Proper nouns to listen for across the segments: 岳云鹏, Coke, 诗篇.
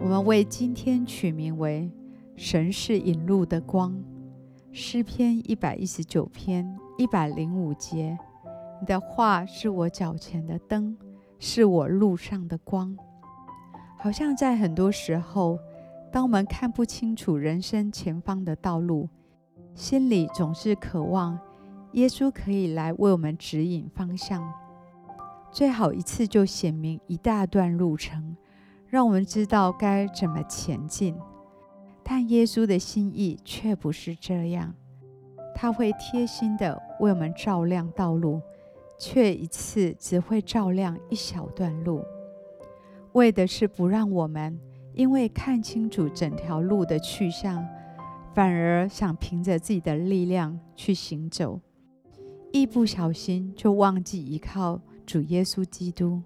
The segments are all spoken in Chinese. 我们为今天取名为神是引路的光，诗篇119篇105节，你的话是我脚前的灯，是我路上的光。好像在很多时候，当我们看不清楚人生前方的道路，心里总是渴望耶稣可以来为我们指引方向，最好一次就显明一大段路程，让我们知道该怎么前进。但耶稣的心意却不是这样，他会贴心地为我们照亮道路，却一次只会照亮一小段路，为的是不让我们因为看清楚整条路的去向，反而想凭着自己的力量去行走，一不小心就忘记依靠主耶稣基督，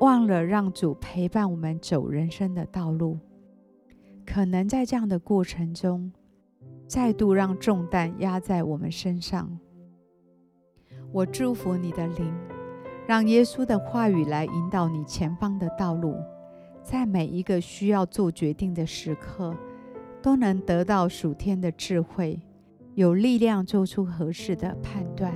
忘了让主陪伴我们走人生的道路。可能在这样的过程中，再度让重担压在我们身上。我祝福你的灵，让耶稣的话语来引导你前方的道路，在每一个需要做决定的时刻，都能得到属天的智慧，有力量做出合适的判断。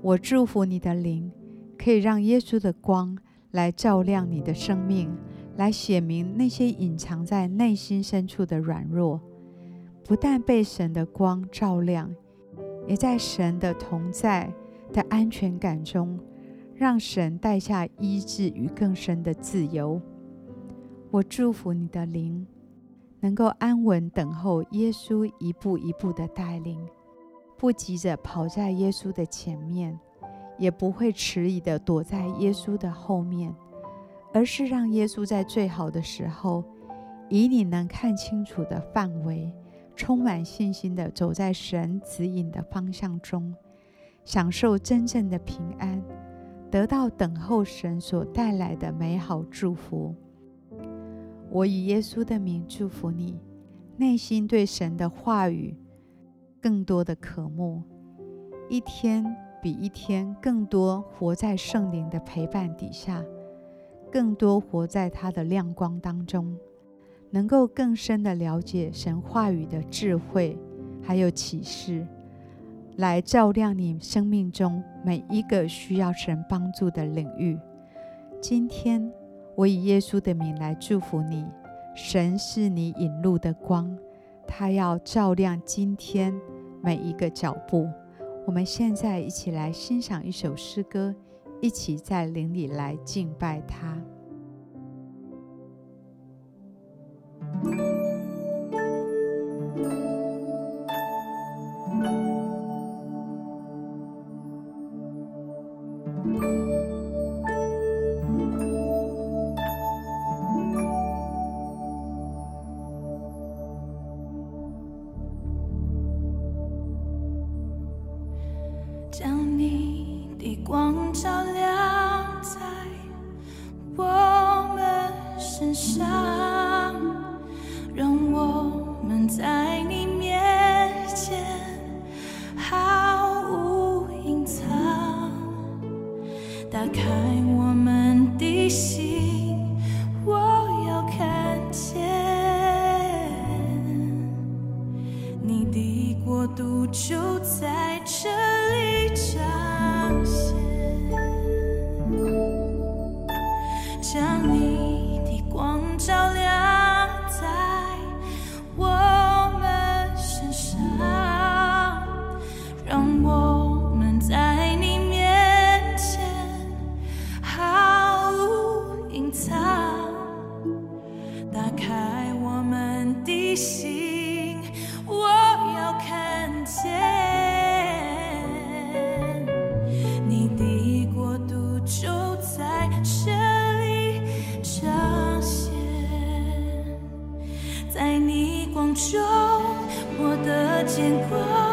我祝福你的灵，可以让耶稣的光来照亮你的生命，来显明那些隐藏在内心深处的软弱。不但被神的光照亮，也在神的同在的安全感中，让神带下医治与更深的自由。我祝福你的灵，能够安稳等候耶稣一步一步的带领，不急着跑在耶稣的前面，也不会迟疑地躲在耶稣的后面，而是让耶稣在最好的时候，以你能看清楚的范围，充满信心地走在神指引的方向中，享受真正的平安，得到等候神所带来的美好祝福。我以耶稣的名祝福你，内心对神的话语更多的渴慕，一天比一天更多活在圣灵的陪伴底下，更多活在他的亮光当中，能够更深地了解神话语的智慧还有启示，来照亮你生命中每一个需要神帮助的领域。今天我以耶稣的名来祝福你，神是你引路的光，他要照亮今天每一个脚步。我们现在一起来欣赏一首诗歌，一起在灵里来敬拜他。将你的光照亮在我们身上，让我们在你面前毫无隐藏，打开我们的心，我要看见你的国度就在这里彰显，将你的光照亮在我们身上，让我们在你面前毫无隐藏，打开我们的心，我要看见梦中我的坚固。